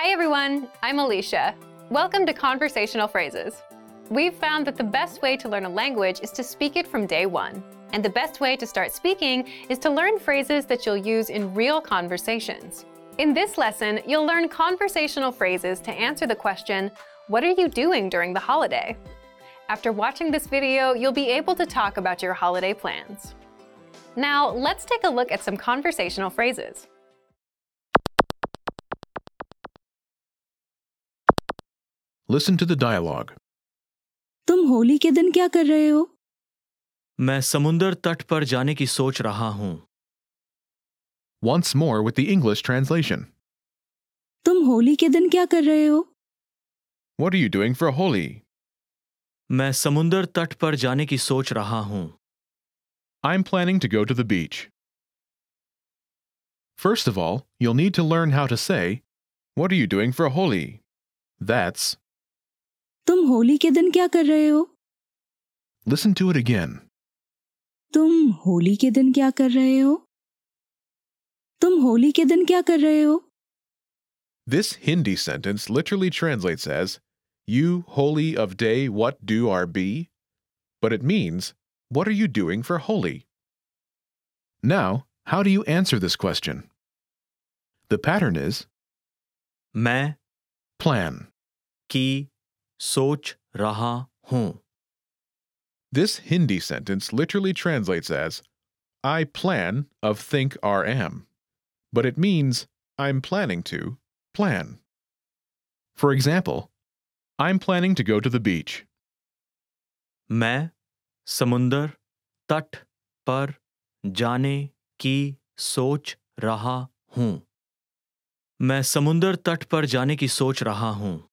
Hi everyone, I'm Alicia. Welcome to Conversational Phrases. We've found that the best way to learn a language is to speak it from day one. And the best way to start speaking is to learn phrases that you'll use in real conversations. In this lesson, you'll learn conversational phrases to answer the question, what are you doing during the holiday? After watching this video, you'll be able to talk about your holiday plans. Now, let's take a look at some conversational phrases. Listen to the dialogue. तुम होली के दिन क्या कर रहे हो? मैं समुंदर तट पर जाने की सोच रहा हूं. Once more with the English translation. तुम होली के दिन क्या कर रहे हो? What are you doing for Holi? मैं समुंदर तट पर जाने की सोच रहा हूं. I'm planning to go to the beach. First of all, you'll need to learn how to say, what are you doing for Holi? That's तुम होली के दिन क्या कर रहे हो? Listen to it again. तुम होली के दिन क्या कर रहे हो? तुम होली के दिन क्या कर रहे हो? This Hindi sentence literally translates as, you holy of day what do or be? But it means, what are you doing for Holi? Now, how do you answer this question? The pattern is मैं plan की सोच रहा हूं. This Hindi sentence literally translates as, I plan of think or am. But it means, I'm planning to plan. For example, I'm planning to go to the beach. मैं समुंदर तट पर जाने की सोच रहा हूं. मैं समुंदर तट पर जाने की सोच रहा हूं.